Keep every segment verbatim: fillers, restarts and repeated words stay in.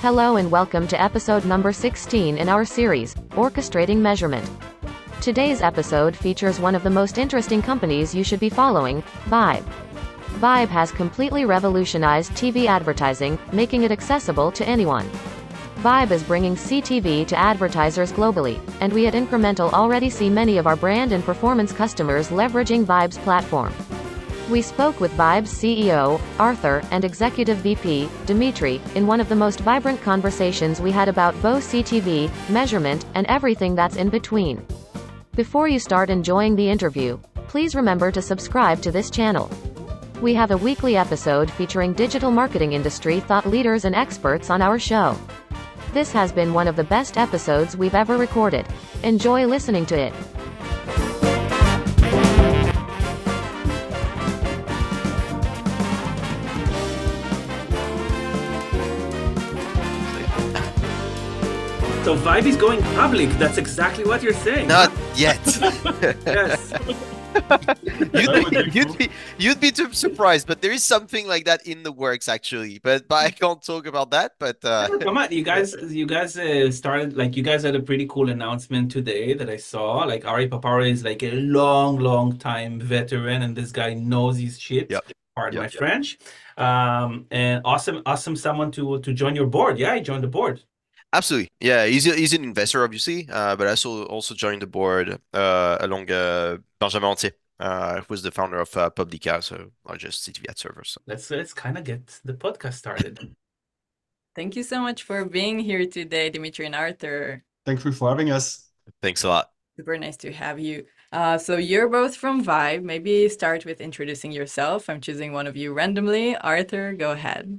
Hello and welcome to episode number sixteen in our series, Orchestrating Measurement. Today's episode features one of the most interesting companies you should be following, Vibe. Vibe has completely revolutionized T V advertising, making it accessible to anyone. Vibe is bringing C T V to advertisers globally, and we at Incremental already see many of our brand and performance customers leveraging Vibe's platform. We spoke with Vibe's C E O, Arthur, and Executive V P, Dimitri, in one of the most vibrant conversations we had about both C T V, measurement, and everything that's in between. Before you start enjoying the interview, please remember to subscribe to this channel. We have a weekly episode featuring digital marketing industry thought leaders and experts on our show. This has been one of the best episodes we've ever recorded. Enjoy listening to it. So Vibe is going public. That's exactly what you're saying. Not yet. Yes. you'd, be, you'd, be, you'd be too surprised, but there is something like that in the works, actually. But, but I can't talk about that. But uh... come on, you guys, you guys uh, started like you guys had a pretty cool announcement today that I saw. Like Ari Paparo is like a long, long time veteran, and this guy knows his shit. Yep. Pardon yep. my yep. French. Um, and awesome, awesome, someone to to join your board. Yeah, he joined the board. Absolutely, yeah. He's a, he's an investor, obviously, uh, but I also also joined the board uh, along uh, Benjamin Antier, uh, who is the founder of uh, Publika, so largest C T V ad server. So. Let's let's kind of get the podcast started. Thank you so much for being here today, Dimitri and Arthur. Thank you for having us. Thanks a lot. Super nice to have you. Uh, so you're both from Vibe. Maybe start with introducing yourself. I'm choosing one of you randomly. Arthur, go ahead.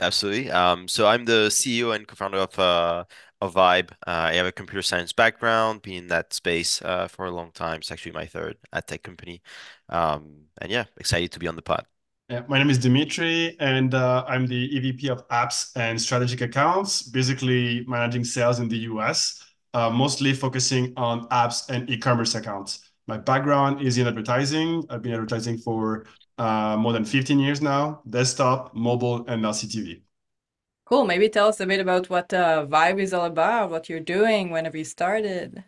Absolutely. Um, so I'm the C E O and co-founder of uh, of Vibe. Uh, I have a computer science background, been in that space uh, for a long time. It's actually my third ad tech company. Um, and yeah, excited to be on the pod. Yeah, my name is Dimitri, and uh, I'm the E V P of Apps and Strategic Accounts, basically managing sales in the U S, uh, mostly focusing on apps and e-commerce accounts. My background is in advertising. I've been advertising for Uh, more than fifteen years now, desktop, mobile, and now C T V. Cool. Maybe tell us a bit about what uh, Vibe is all about, what you're doing, when have you started?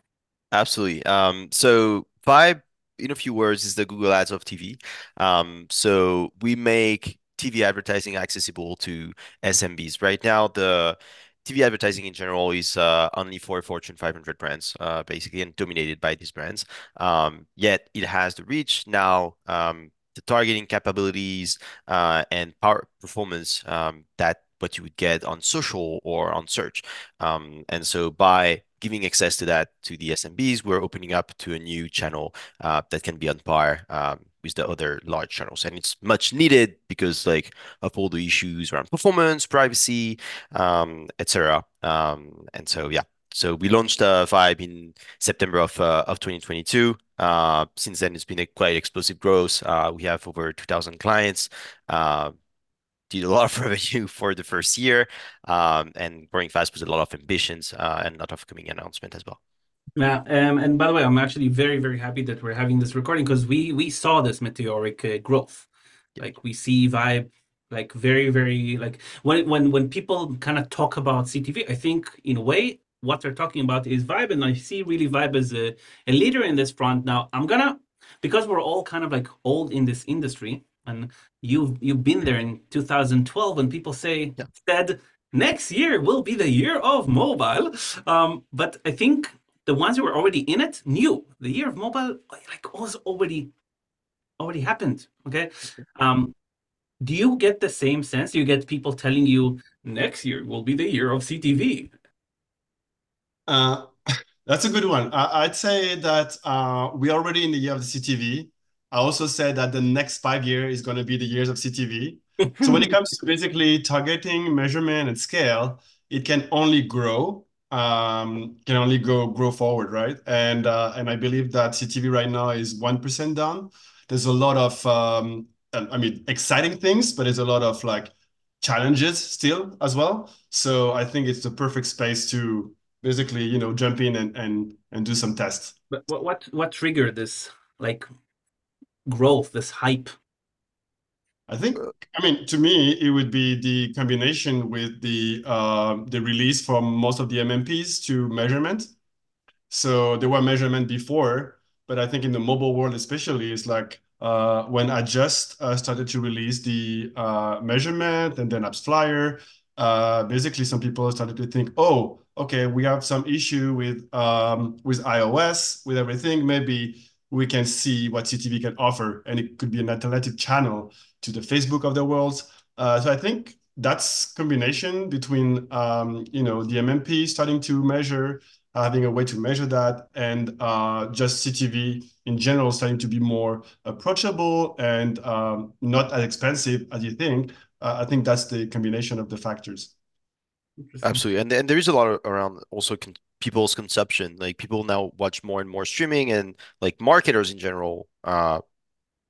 Absolutely. Um, so Vibe, in a few words, is the Google Ads of T V. Um, so we make T V advertising accessible to S M Bs. Right now, the T V advertising in general is uh, only for Fortune five hundred brands, uh, basically, and dominated by these brands. Um, yet it has the reach now. Um, the targeting capabilities uh, and power performance um, that what you would get on social or on search. Um, and so by giving access to that to the S M Bs, we're opening up to a new channel uh, that can be on par um, with the other large channels. And it's much needed because like of all the issues around performance, privacy, um, et cetera. Um, and so, yeah. So we launched uh, Vibe in September of uh, of twenty twenty-two. Uh, since then, it's been a quite explosive growth. Uh, we have over two thousand clients, uh, did a lot of revenue for the first year, um, and growing fast with a lot of ambitions uh, and a lot of coming announcement as well. Yeah, um, and by the way, I'm actually very, very happy that we're having this recording because we we saw this meteoric uh, growth. Yeah. Like we see Vibe. Like very, very like when when when people kind of talk about C T V, I think in a way. What they're talking about is Vibe, and I see really Vibe as a, a leader in this front. Now, I'm gonna, because we're all kind of like old in this industry, and you've you've been there in two thousand twelve, and people say yeah. said next year will be the year of mobile. Um, but I think the ones who were already in it knew the year of mobile like was already already happened. Okay. Um, do you get the same sense? You get people telling you next year will be the year of C T V. Uh, that's a good one. I, I'd say that uh, we're already in the year of the C T V. I also said that the next five years is going to be the years of C T V. So when it comes to basically targeting, measurement, and scale, it can only grow, um, can only go grow forward, right? And uh, and I believe that C T V right now is one percent down. There's a lot of, um, I mean, exciting things, but there's a lot of like challenges still as well. So I think it's the perfect space to basically, you know, jump in and, and, and do some tests. But what, what what triggered this like growth, this hype? I think, I mean, to me, it would be the combination with the uh, the release from most of the M M Ps to measurement. So there were measurement before, but I think in the mobile world especially, it's like uh, when Adjust uh, started to release the uh, measurement and then AppsFlyer, uh, basically some people started to think, oh, okay, we have some issue with um, with iOS, with everything, maybe we can see what C T V can offer, and it could be an alternative channel to the Facebook of the world. Uh, so I think that's combination between um, you know, the M M P starting to measure, uh, having a way to measure that, and uh, just C T V in general starting to be more approachable and um, not as expensive as you think. Uh, I think that's the combination of the factors. Absolutely, and and there is a lot of, around also con people's consumption. Like people now watch more and more streaming, and like marketers in general, uh,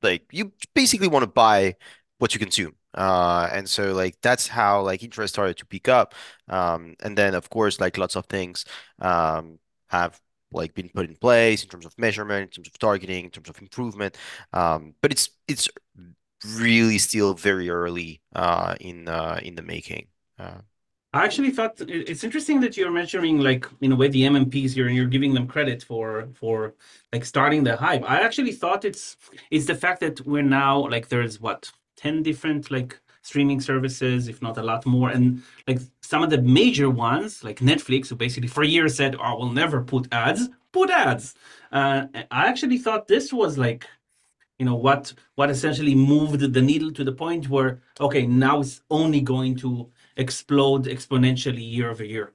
like you basically want to buy what you consume, uh, and so like that's how like interest started to pick up, um, and then of course like lots of things um, have like been put in place in terms of measurement, in terms of targeting, in terms of improvement, um, but it's it's really still very early uh, in uh, in the making. Uh, I actually thought it's interesting that you're measuring, like, in a way, the M M Ps here, and you're giving them credit for for like starting the hype. I actually thought it's it's the fact that we're now like there's what ten different like streaming services, if not a lot more, and like some of the major ones like Netflix, who basically for years said, "Oh, we'll never put ads, put ads." Uh, I actually thought this was like, you know, what what essentially moved the needle to the point where okay, now it's only going to explode exponentially year over year.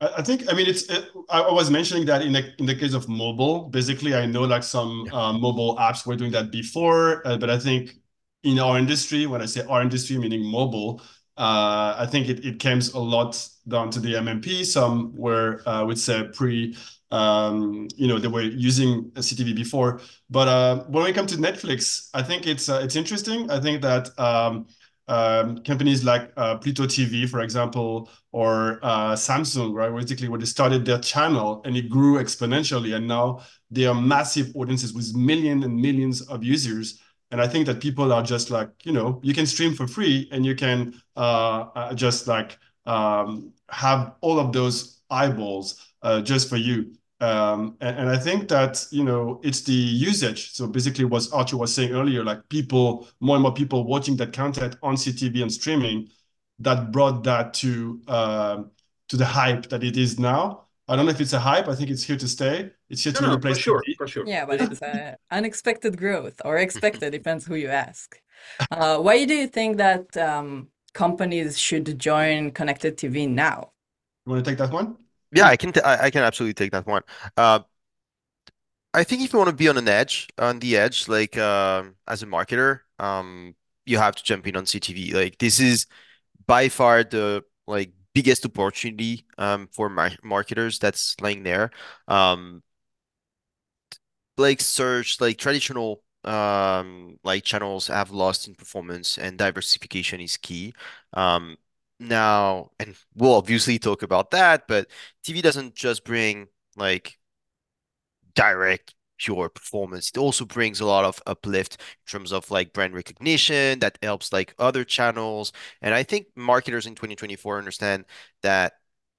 I think, I mean, it's, it, I was mentioning that in the, in the case of mobile, basically, I know like some yeah. uh, mobile apps were doing that before, uh, but I think in our industry, when I say our industry, meaning mobile, uh, I think it, it comes a lot down to the M M P. Some were, I uh, would say, pre, um, you know, they were using C T V before. But uh, when we come to Netflix, I think it's, uh, it's interesting. I think that, um, Um, companies like uh, Pluto T V, for example, or uh, Samsung, right? Basically, where they started their channel and it grew exponentially, and now they are massive audiences with millions and millions of users. And I think that people are just like, you know, you can stream for free, and you can uh, uh, just like um, have all of those eyeballs uh, just for you. Um, and, and I think that, you know, it's the usage. So basically what Arthur was saying earlier, like people, more and more people watching that content on C T V and streaming, that brought that to uh, to the hype that it is now. I don't know if it's a hype. I think it's here to stay. It's here no, to no, replace for sure, T V. For sure. Yeah, but it's uh, unexpected growth, or expected, depends who you ask. Uh, why do you think that um, companies should join connected T V now? You want to take that one? Yeah, I can. T I can absolutely take that one. Uh, I think if you want to be on an edge, on the edge, like uh, as a marketer, um, you have to jump in on C T V. Like this is by far the like biggest opportunity um, for mar marketers that's lying there. Um, like search, like traditional um, like channels have lost in performance, and diversification is key. Um, Now, and we'll obviously talk about that, but T V doesn't just bring like direct pure performance. It also brings a lot of uplift in terms of like brand recognition that helps like other channels. And I think marketers in twenty twenty-four understand that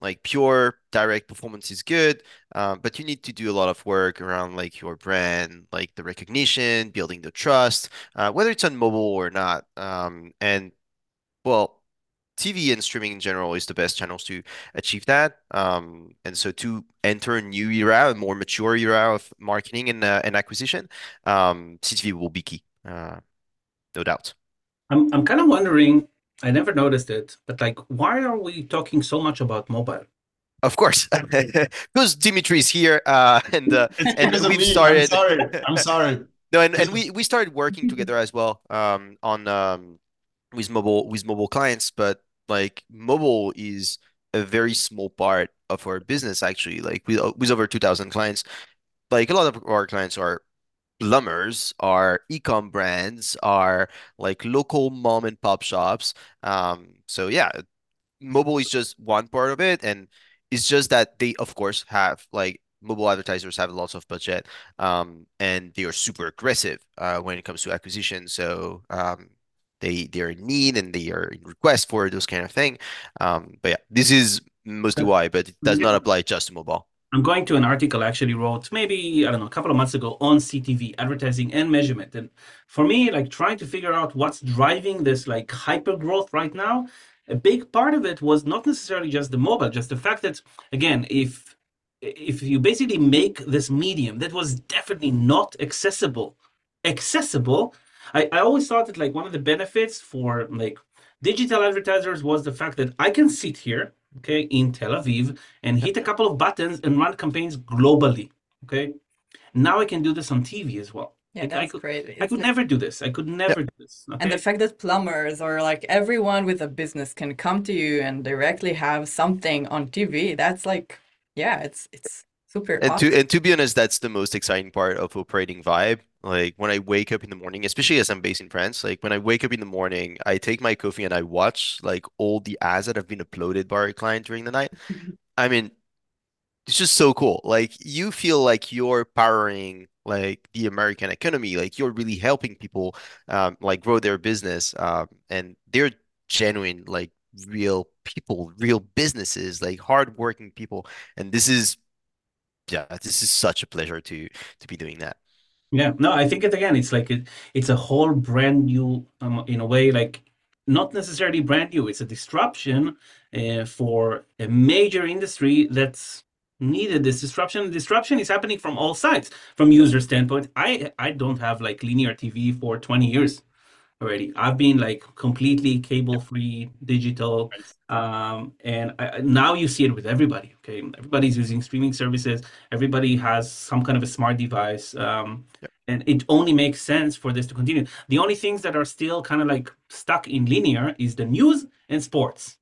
like pure direct performance is good, uh, but you need to do a lot of work around like your brand, like the recognition, building the trust, uh, whether it's on mobile or not. Um, and well, T V and streaming in general is the best channels to achieve that. Um, and so to enter a new era, a more mature era of marketing and, uh, and acquisition, um, C T V will be key, uh, no doubt. I'm, I'm kind of wondering, I never noticed it, but like, why are we talking so much about mobile? Of course, because Dimitri's here uh, and, uh, and we've started. I'm sorry, I'm sorry. No, and, and we, we started working together as well um, on um, with mobile, with mobile clients, but like mobile is a very small part of our business, actually. Like with, with over two thousand clients, like a lot of our clients are plumbers, are e-com brands, are like local mom and pop shops. Um, so yeah, mobile is just one part of it. And it's just that they, of course, have like mobile advertisers have lots of budget, um, and they are super aggressive uh, when it comes to acquisition. So um, they they are in need and they are in request for those kind of thing. Um, but yeah, this is mostly why, but it does not apply just to mobile. I'm going to an article I actually wrote maybe, I don't know, a couple of months ago on C T V, advertising and measurement. And for me, like trying to figure out what's driving this like hyper growth right now, a big part of it was not necessarily just the mobile, just the fact that, again, if if you basically make this medium that was definitely not accessible, accessible, I, I always thought that like one of the benefits for like digital advertisers was the fact that I can sit here, okay, in Tel Aviv and hit a couple of buttons and run campaigns globally, okay? Now I can do this on T V as well. Yeah, like, that's I could, crazy. I could it? never do this. I could never yeah. do this. Okay? And the fact that plumbers or like everyone with a business can come to you and directly have something on T V, that's like, yeah, it's it's super and awesome. to And to be honest, that's the most exciting part of operating Vibe. Like when I wake up in the morning, especially as I'm based in France, like when I wake up in the morning, I take my coffee and I watch like all the ads that have been uploaded by our client during the night. I mean, it's just so cool. Like you feel like you're powering like the American economy, like you're really helping people um, like grow their business, um, and they're genuine, like real people, real businesses, like hardworking people. And this is, yeah, this is such a pleasure to to be doing that. Yeah, no, I think it again, it's like it, it's a whole brand new, um, in a way, like not necessarily brand new. It's a disruption uh, for a major industry that's needed this disruption. Disruption is happening from all sides. From user standpoint, I, I don't have like linear T V for twenty years already. I've been like completely cable-free, digital, um, and I, now you see it with everybody, okay? Everybody's using streaming services. Everybody has some kind of a smart device, um, yeah. and it only makes sense for this to continue. The only things that are still kind of like stuck in linear is the news and sports.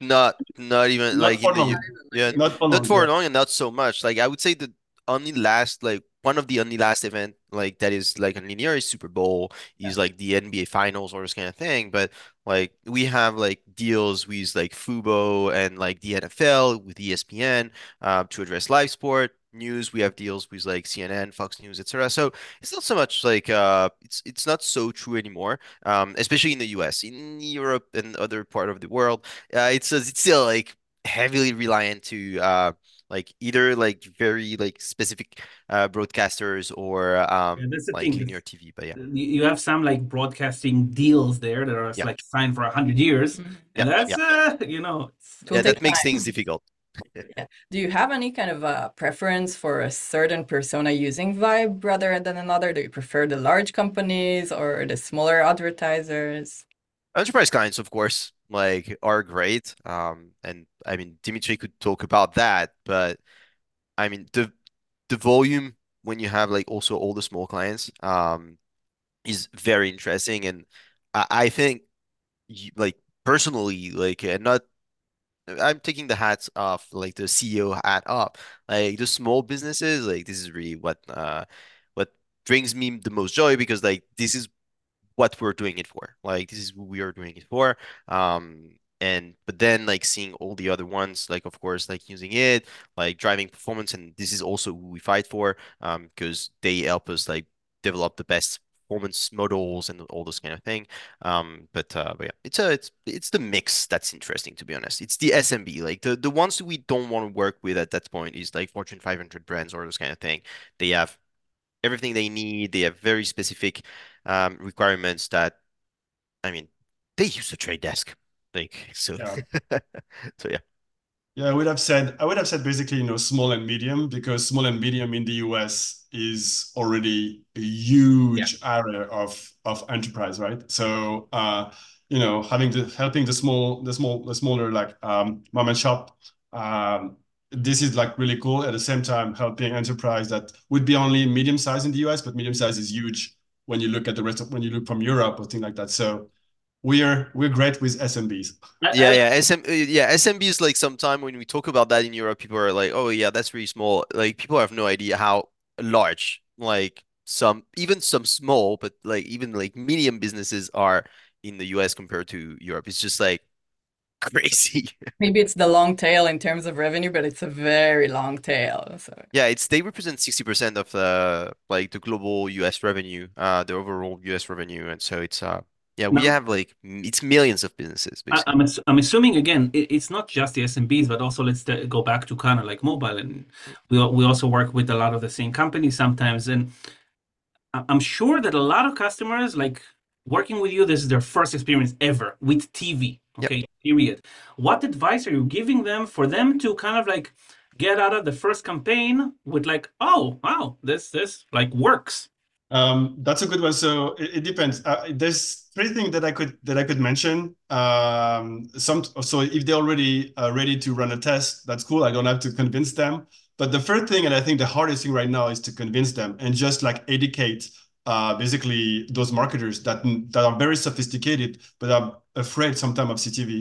Not, not even not like, for long. yeah, not for, not long, for yeah. long and not so much. Like I would say the only last, like one of the only last event, like that is like a linear is Super Bowl, yeah. is like the N B A finals or this kind of thing. But like we have like deals with like Fubo and like the N F L with E S P N uh, to address live sport news. We have deals with like C N N, Fox News, et cetera. So it's not so much like uh, it's it's not so true anymore. Um, especially in the U S, in Europe, and other part of the world, uh, it's it's still like heavily reliant to uh, like either like very like specific uh, broadcasters or um, yeah, that's the like thing. linear T V. But yeah, you have some like broadcasting deals there that are yeah. like signed for a hundred years, mm-hmm. and yeah. that's yeah. Uh, you know yeah, that makes time. things difficult. Yeah. Do you have any kind of a preference for a certain persona using Vibe rather than another? Do you prefer the large companies or the smaller advertisers? Enterprise clients, of course, like are great. Um, and I mean, Dimitri could talk about that, but I mean, the the volume when you have like also all the small clients um, is very interesting. And I, I think like personally, like and not I'm taking the hats off, like the C E O hat up, like the small businesses, like this is really what uh what brings me the most joy, because like this is what we're doing it for, like this is what we are doing it for, um and but then like seeing all the other ones, like of course like using it, like driving performance, and this is also who we fight for, um because they help us like develop the best performance models and all this kind of thing, um but uh but yeah, it's a it's it's the mix that's interesting, to be honest. It's the S M B, like the the ones we don't want to work with at that point is like Fortune five hundred brands or this kind of thing. They have everything they need, they have very specific um requirements that, I mean, they use the Trade Desk, like so yeah. so yeah yeah I would have said I would have said basically, you know, small and medium, because small and medium in the U S is already a huge yeah. area of of enterprise, right? So uh, you know, having the helping the small, the small, the smaller like um, mom and shop, um, this is like really cool. At the same time, helping enterprise that would be only medium size in the U S, but medium size is huge when you look at the rest of when you look from Europe or things like that. So we're we're great with S M Bs. Yeah, yeah, S M yeah S M Bs. Like sometimes when we talk about that in Europe, people are like, oh yeah, that's really small. Like people have no idea how large, like some even some small, but like even like medium businesses are in the U S compared to Europe. It's just like crazy. Maybe it's the long tail in terms of revenue, but it's a very long tail. So. Yeah, it's they represent sixty percent of the like the global U S revenue, uh, the overall U S revenue, and so it's uh, yeah, we now, have like it's millions of businesses. I, I'm ass I'm assuming again, it, it's not just the S M Bs, but also let's go back to kind of like mobile, and we we also work with a lot of the same companies sometimes, and I'm sure that a lot of customers like working with you. This is their first experience ever with T V. Okay, yep. Period. What advice are you giving them for them to kind of like get out of the first campaign with like, oh, wow, this, this like works? Um, that's a good one. So it, it depends. Uh, there's three things that I could, that I could mention. Um, some, so if they're already uh, ready to run a test, that's cool. I don't have to convince them. But the first thing, and I think the hardest thing right now is to convince them and just like educate Uh, basically those marketers that that are very sophisticated but are afraid sometimes of C T V.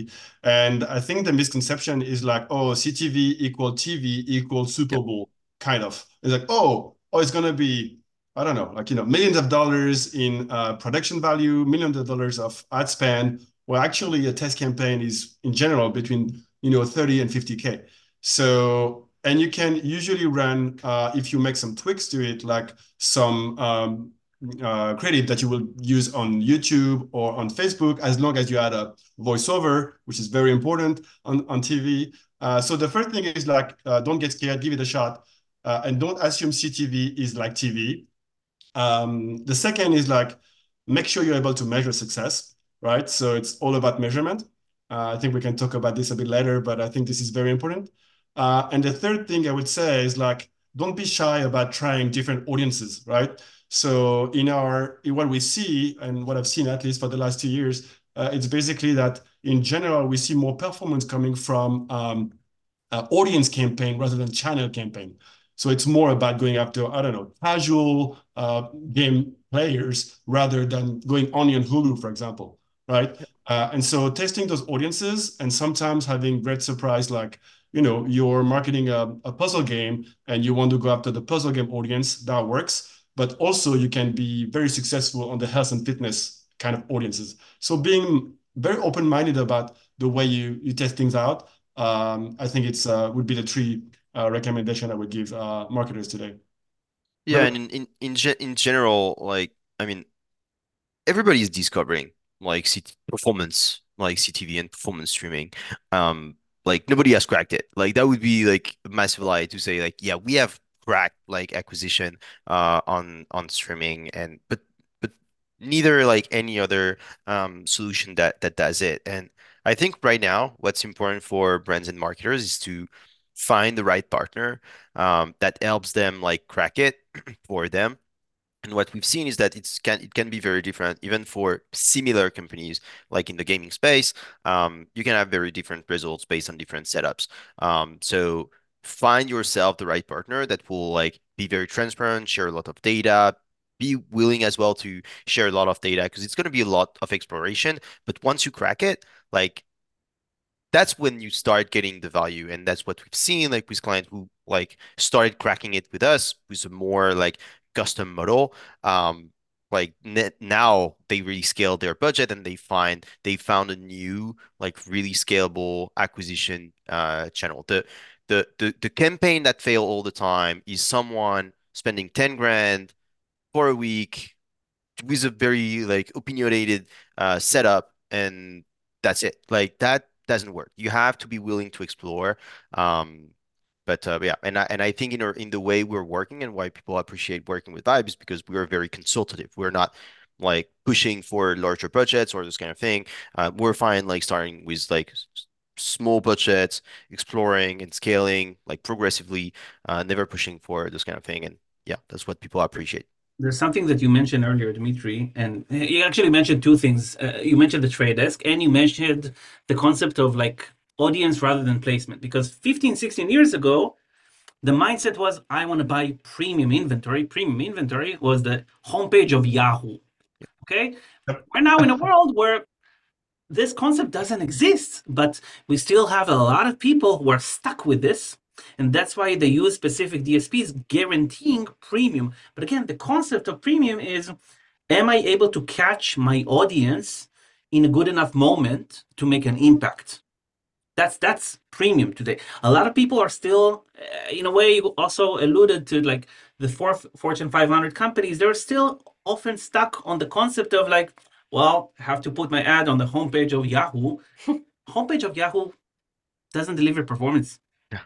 And I think the misconception is like, oh, C T V equal T V equal Super Bowl, kind of. It's like, oh, oh, it's gonna be, I don't know, like, you know, millions of dollars in uh, production value, millions of dollars of ad spend. Well, actually, a test campaign is in general between, you know, thirty and fifty K. So. And you can usually run, uh, if you make some tweaks to it, like some um, uh, creative that you will use on YouTube or on Facebook, as long as you add a voiceover, which is very important on, on T V. Uh, so the first thing is like, uh, don't get scared, give it a shot. Uh, and don't assume C T V is like T V. Um, the second is like, make sure you're able to measure success, right? So it's all about measurement. Uh, I think we can talk about this a bit later, but I think this is very important. Uh, and the third thing I would say is like, don't be shy about trying different audiences, right? So in our, in what we see and what I've seen, at least for the last two years, uh, it's basically that in general, we see more performance coming from um, uh, audience campaign rather than channel campaign. So it's more about going after, I don't know, casual uh, game players rather than going only on Hulu, for example, right? Uh, and so testing those audiences and sometimes having great surprise, like, you know, you're marketing a, a puzzle game and you want to go after the puzzle game audience, that works. But also you can be very successful on the health and fitness kind of audiences. So being very open-minded about the way you, you test things out, um, I think it's uh, would be the three uh, recommendation I would give uh, marketers today. Yeah, right. And in, in, in, in general, like, I mean, everybody is discovering like C T performance, like C T V and performance streaming. Um, Like nobody has cracked it. Like that would be like a massive lie to say like, yeah, we have cracked like acquisition uh on on streaming, and but but neither like any other um solution that that does it. And I think right now what's important for brands and marketers is to find the right partner um that helps them like crack it for them. And what we've seen is that it's can it can be very different, even for similar companies. Like in the gaming space, um, you can have very different results based on different setups. Um, so find yourself the right partner that will like be very transparent, share a lot of data, be willing as well to share a lot of data, because it's going to be a lot of exploration. But once you crack it, like that's when you start getting the value. And that's what we've seen, like with clients who like started cracking it with us with a more like custom model. Um, like now they really scale their budget, and they find they found a new like really scalable acquisition uh, channel. The, the the the campaign that fail all the time is someone spending ten grand for a week with a very like opinionated uh, setup, and that's it. Like that doesn't work. You have to be willing to explore. Um, But uh, yeah, and I, and I think in our, in the way we're working and why people appreciate working with Vibe is because we are very consultative. We're not like pushing for larger budgets or this kind of thing. Uh, we're fine like starting with like small budgets, exploring and scaling like progressively, uh, never pushing for this kind of thing. And yeah, that's what people appreciate. There's something that you mentioned earlier, Dimitri, and you actually mentioned two things. Uh, you mentioned the Trade Desk, and you mentioned the concept of like audience rather than placement, because fifteen, sixteen years ago, the mindset was, I want to buy premium inventory. Premium inventory was the homepage of Yahoo. Okay. We're now in a world where this concept doesn't exist, but we still have a lot of people who are stuck with this. And that's why they use specific D S Ps guaranteeing premium. But again, the concept of premium is, am I able to catch my audience in a good enough moment to make an impact? That's that's premium today. A lot of people are still, uh, in a way, you also alluded to, like the four, Fortune five hundred companies, they're still often stuck on the concept of like, well, I have to put my ad on the homepage of Yahoo. Homepage of Yahoo doesn't deliver performance. Yeah.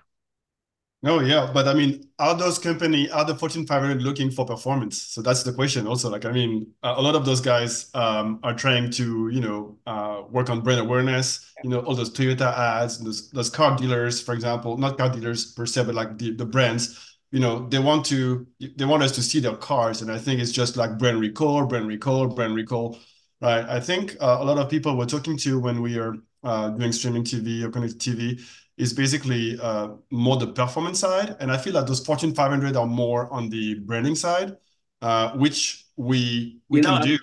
No, yeah, but I mean, are those company, are the Fortune five hundred looking for performance? So that's the question also. Like, I mean, a lot of those guys um, are trying to, you know, uh, work on brand awareness, you know, all those Toyota ads, those, those car dealers, for example, not car dealers per se, but like the, the brands. You know, they want to, they want us to see their cars. And I think it's just like brand recall, brand recall, brand recall, right? I think uh, a lot of people we're talking to when we are uh, doing streaming T V or connected T V is basically uh, more the performance side. And I feel like those Fortune five hundred are more on the branding side, uh, which we, we you can know, do.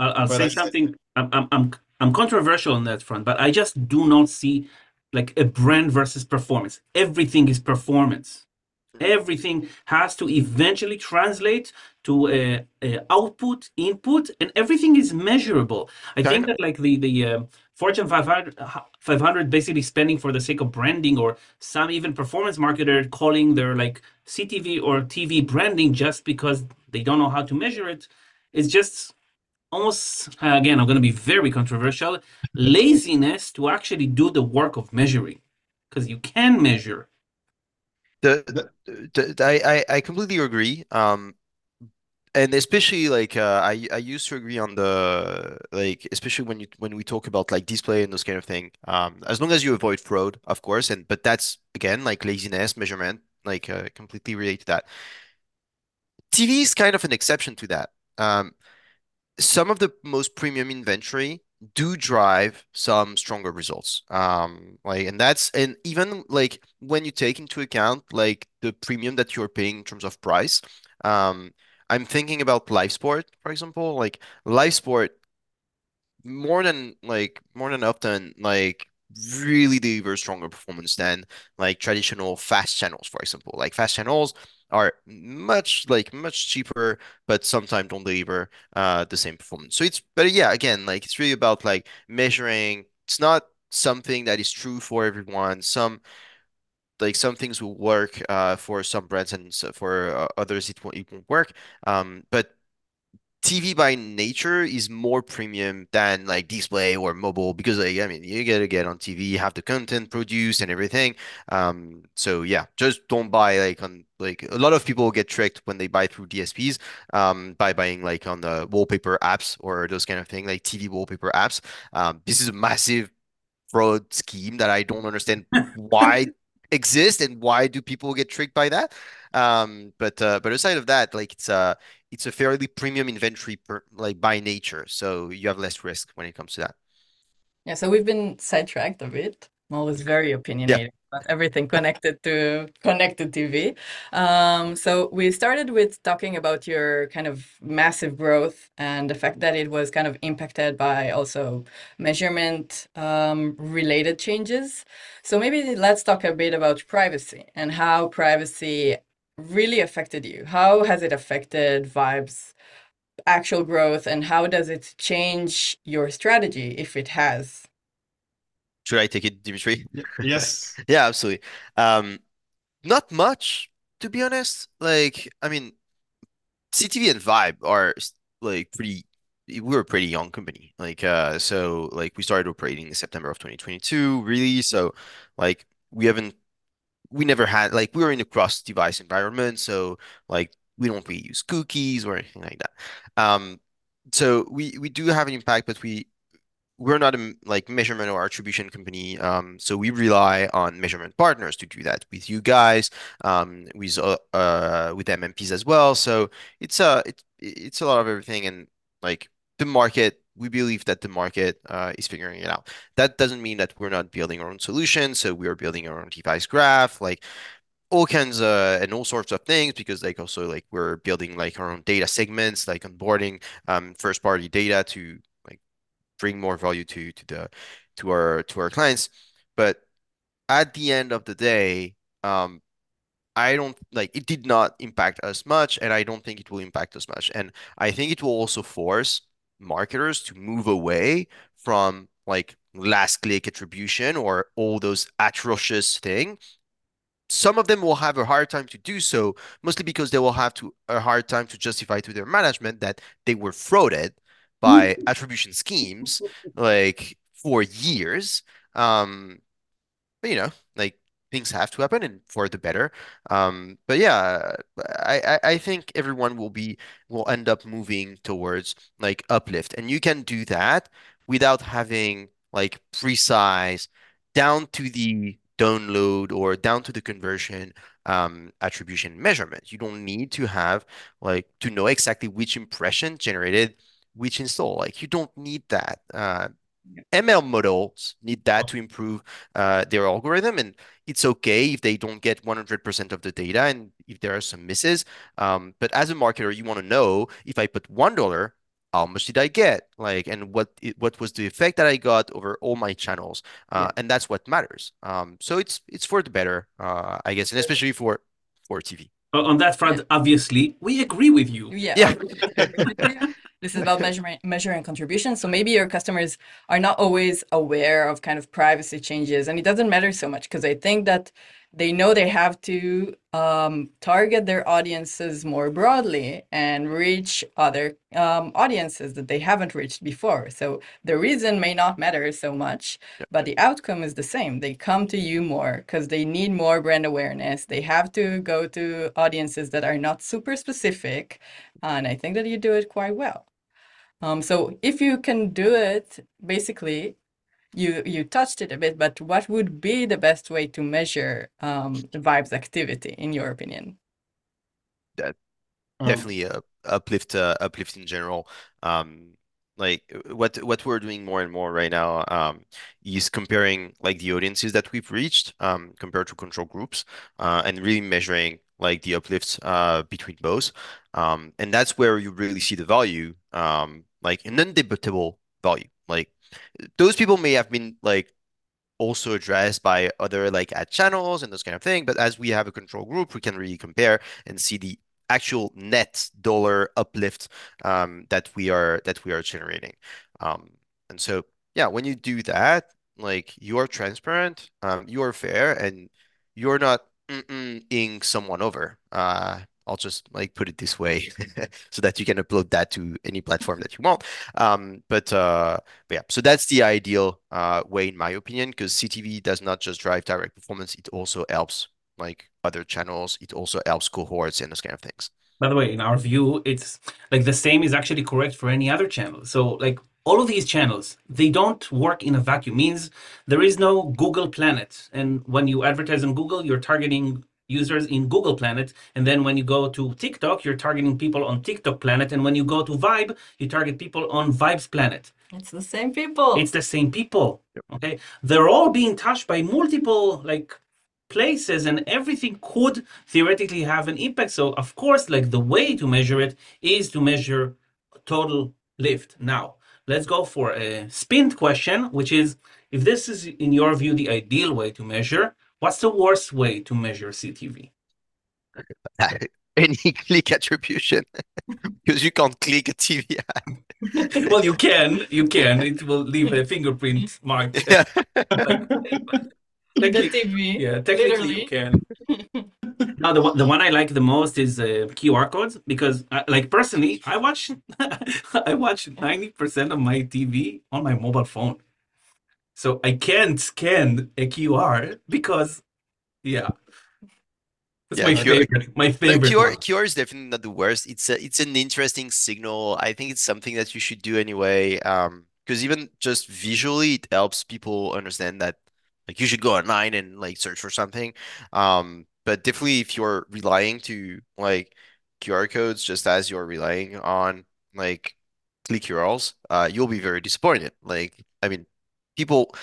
I'll, I'll say I something, say, I'm, I'm, I'm controversial on that front, but I just do not see like a brand versus performance. Everything is performance. Everything has to eventually translate to a, a output, input, and everything is measurable. I okay. think that like the the uh, Fortune five hundred basically spending for the sake of branding, or some even performance marketer calling their like C T V or T V branding just because they don't know how to measure it, is just almost, uh, again, I'm going to be very controversial, laziness to actually do the work of measuring, because you can measure. The, the, the, I, I completely agree, um, and especially like uh, I I used to agree on the like especially when you when we talk about like display and those kind of thing. Um, as long as you avoid fraud, of course, and but that's again like laziness, measurement, like uh, completely related to that. T V is kind of an exception to that. Um, some of the most premium inventory do drive some stronger results, um like and that's and even like when you take into account like the premium that you're paying in terms of price. um I'm thinking about live sport, for example. Like live sport more than like more than often like really deliver stronger performance than like traditional fast channels, for example. Like fast channels are much like much cheaper, but sometimes don't deliver uh the same performance. So it's but yeah, again, like it's really about like measuring. It's not something that is true for everyone. Some like some things will work uh for some brands, and so for uh, others it won't, it won't work. Um, but T V by nature is more premium than like display or mobile, because like, I mean, you gotta get on T V, have the content produced and everything. Um, so yeah, just don't buy like on like a lot of people get tricked when they buy through D S Ps um, by buying like on the wallpaper apps or those kind of thing, like T V wallpaper apps. Um, this is a massive fraud scheme that I don't understand why exists and why do people get tricked by that. Um, but uh, but aside of that, like it's uh it's a fairly premium inventory per, like by nature, so you have less risk when it comes to that. Yeah, so we've been sidetracked a bit. Mo is very opinionated yeah. about everything connected to connected T V. Um, so we started with talking about your kind of massive growth and the fact that it was kind of impacted by also measurement um, related changes. So maybe let's talk a bit about privacy and how privacy really affected you. How has it affected Vibe's actual growth, and how does it change your strategy, if it has? Should I take it, Dimitri? Yes. Yeah, absolutely. Um, not much, to be honest. Like, I mean, C T V and Vibe are like pretty, we were a pretty young company. Like, uh, so like we started operating in September of twenty twenty-two, really. So like we haven't We never had like we were in a cross-device environment, so like we don't really use cookies or anything like that. Um, so we we do have an impact, but we we're not a like measurement or attribution company. Um, so we rely on measurement partners to do that, with you guys, um, with uh, uh with M M Ps as well. So it's a it's it's a lot of everything, and like the market. We believe that the market uh, is figuring it out. That doesn't mean that we're not building our own solution. So we are building our own device graph, like all kinds uh, and all sorts of things, because like also like we're building like our own data segments, like onboarding um, first party data to like bring more value to to the to our to our clients. But at the end of the day, um, I don't like it did not impact us much, and I don't think it will impact us much. And I think it will also force marketers to move away from like last click attribution or all those atrocious things, some of them will have a hard time to do so, mostly because they will have to a hard time to justify to their management that they were frauded by attribution schemes like for years. Um, but, you know, like things have to happen and for the better. Um, but yeah, I, I, I think everyone will be will end up moving towards like uplift. And you can do that without having like precise down to the download or down to the conversion um, attribution measurement. You don't need to have like to know exactly which impression generated which install. Like you don't need that. Uh, M L models need that to improve uh, their algorithm, and it's okay if they don't get one hundred percent of the data and if there are some misses. Um, but as a marketer, you want to know if I put one dollar, how much did I get? Like, and what what was the effect that I got over all my channels? Uh, yeah. And that's what matters. Um, so it's it's for the better, uh, I guess, and especially for for T V. On that front, yeah. Obviously, we agree with you. Yeah. yeah. This is about measuring, measuring contribution. So maybe your customers are not always aware of kind of privacy changes, and it doesn't matter so much because I think that they know they have to um, target their audiences more broadly and reach other um, audiences that they haven't reached before. So the reason may not matter so much, but the outcome is the same. They come to you more because they need more brand awareness. They have to go to audiences that are not super specific. And I think that you do it quite well. Um, so if you can do it, basically, you you touched it a bit, but what would be the best way to measure um, Vibe's activity, in your opinion? That definitely um. uh, uplift, uh, uplift in general. Um, like what what we're doing more and more right now um, is comparing like the audiences that we've reached um, compared to control groups uh, and really measuring like the uplifts uh, between both. Um, and that's where you really see the value, um, like an undebatable value. Like those people may have been like also addressed by other like ad channels and this kind of thing. But as we have a control group, we can really compare and see the actual net dollar uplift um, that we are that we are generating. Um, and so, yeah, when you do that, like you are transparent, um, you are fair, and you're not ing someone over. Uh, I'll just like put it this way so that you can upload that to any platform that you want. Um, but, uh, but yeah, so that's the ideal uh, way, in my opinion, because C T V does not just drive direct performance. It also helps like other channels. It also helps cohorts and those kind of things. By the way, in our view, it's like the same is actually correct for any other channel. So like all of these channels, they don't work in a vacuum. Means there is no Google Planet. And when you advertise on Google, you're targeting users in Google Planet, and then when you go to TikTok, you're targeting people on TikTok Planet, and when you go to Vibe, you target people on Vibe's Planet. It's the same people. It's the same people. Yep. Okay, they're all being touched by multiple like places, and everything could theoretically have an impact. So of course, like the way to measure it is to measure total lift. Now let's go for a spinned question, which is, if this is in your view the ideal way to measure, what's the worst way to measure C T V? Any click attribution, because you can't click a T V ad. Well, you can, you can. It will leave a fingerprint mark. Yeah. But, but the T V. Yeah, technically literally. You can. Now, the, the one I like the most is uh, Q R codes, because I, like personally, I watch I watch ninety percent of my T V on my mobile phone. So I can't scan a Q R because, yeah, that's yeah, my favorite. My favorite. Like Q R, Q R is definitely not the worst. It's a, it's an interesting signal. I think it's something that you should do anyway. Um, because even just visually, it helps people understand that like you should go online and like search for something. Um, but definitely if you're relying to like Q R codes, just as you're relying on like click U R Ls, uh, you'll be very disappointed. Like, I mean. People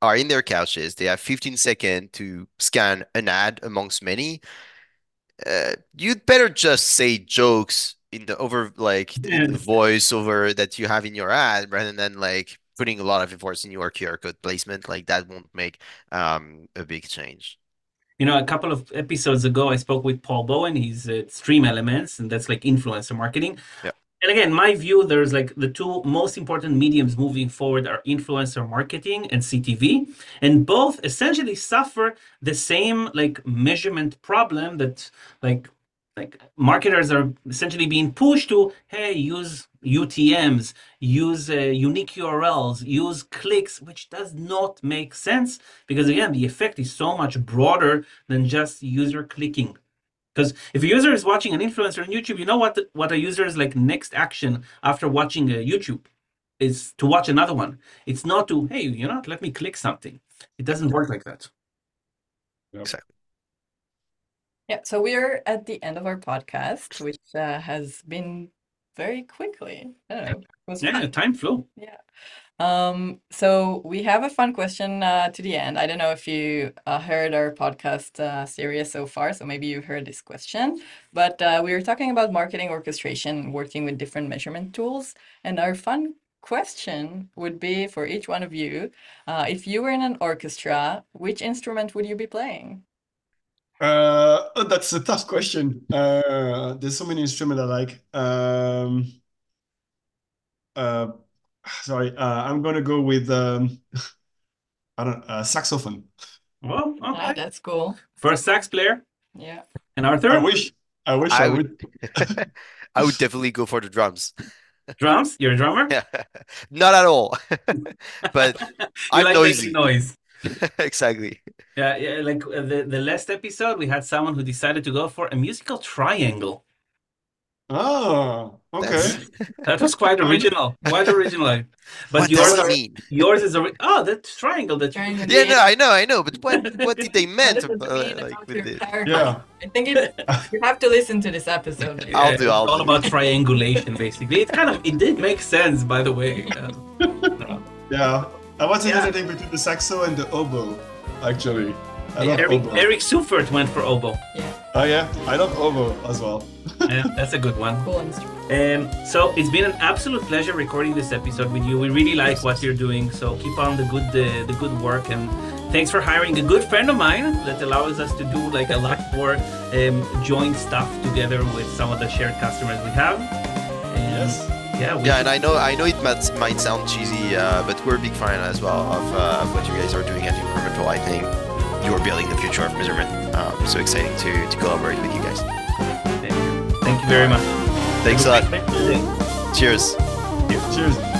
are in their couches. They have fifteen seconds to scan an ad amongst many. Uh, you'd better just say jokes in the over, like the voice over that you have in your ad, rather than like putting a lot of efforts in your Q R code placement. Like that won't make um, a big change. You know, a couple of episodes ago, I spoke with Paul Bowen. He's at Stream Elements, and that's like influencer marketing. Yeah. And again, my view, there's like the two most important mediums moving forward are influencer marketing and C T V. And both essentially suffer the same like measurement problem that like like marketers are essentially being pushed to, hey, use U T Ms, use uh, unique U R Ls, use clicks, which does not make sense because again, the effect is so much broader than just user clicking. Because if a user is watching an influencer on YouTube, you know what, the, what a user's like next action after watching a YouTube is to watch another one. It's not to, hey, you know, let me click something. It doesn't work like that. Yep. Exactly. Yeah, so we are at the end of our podcast, which uh, has been very quickly. I don't know. It was yeah, fun. Time flew. Yeah. Um, so we have a fun question uh, to the end. I don't know if you uh, heard our podcast uh, series so far, so maybe you've heard this question, but uh, we were talking about marketing orchestration, working with different measurement tools. And our fun question would be for each one of you, uh, if you were in an orchestra, which instrument would you be playing? Uh, oh, that's a tough question. Uh, there's so many instruments I like. Um, uh, sorry, uh, I'm gonna go with um, I don't uh, saxophone. Well, okay, ah, that's cool. First sax player. Yeah. And Arthur, I wish, I wish I, I would. would. I would definitely go for the drums. Drums? You're a drummer? Yeah. Not at all. But I'm like noisy. Noise. Exactly. Yeah, yeah, like the, the last episode, we had someone who decided to go for a musical triangle. Oh, okay. That was quite original. Quite original. But yours, are, yours is a oh, that triangle that triangle. Yeah, no, I know, I know. But what what did they meant? Uh, like, with it? Yeah. I think it, you have to listen to this episode. Yeah, I'll do. I'll it's do. All about triangulation, basically. It kind of it did make sense, by the way. Um, no. Yeah. I was hesitating yeah. between the saxo and the oboe, actually. I love Eric, oboe. Eric Sufert went for oboe. Yeah. Oh yeah, I love oboe as well. Yeah, that's a good one. Cool instrument. Um, so it's been an absolute pleasure recording this episode with you. We really like what you're doing, so keep on the good uh, the good work. And thanks for hiring a good friend of mine that allows us to do like a lot more um, joint stuff together with some of the shared customers we have. And yes. Yeah, yeah, and I know I know it might, might sound cheesy, uh, but we're a big fan as well of uh, what you guys are doing at Incremental. I think you are building the future of measurement. Um, so exciting to, to collaborate with you guys. Thank you. Thank you very much. Thanks a lot. Thank you. Cheers. Yeah, cheers.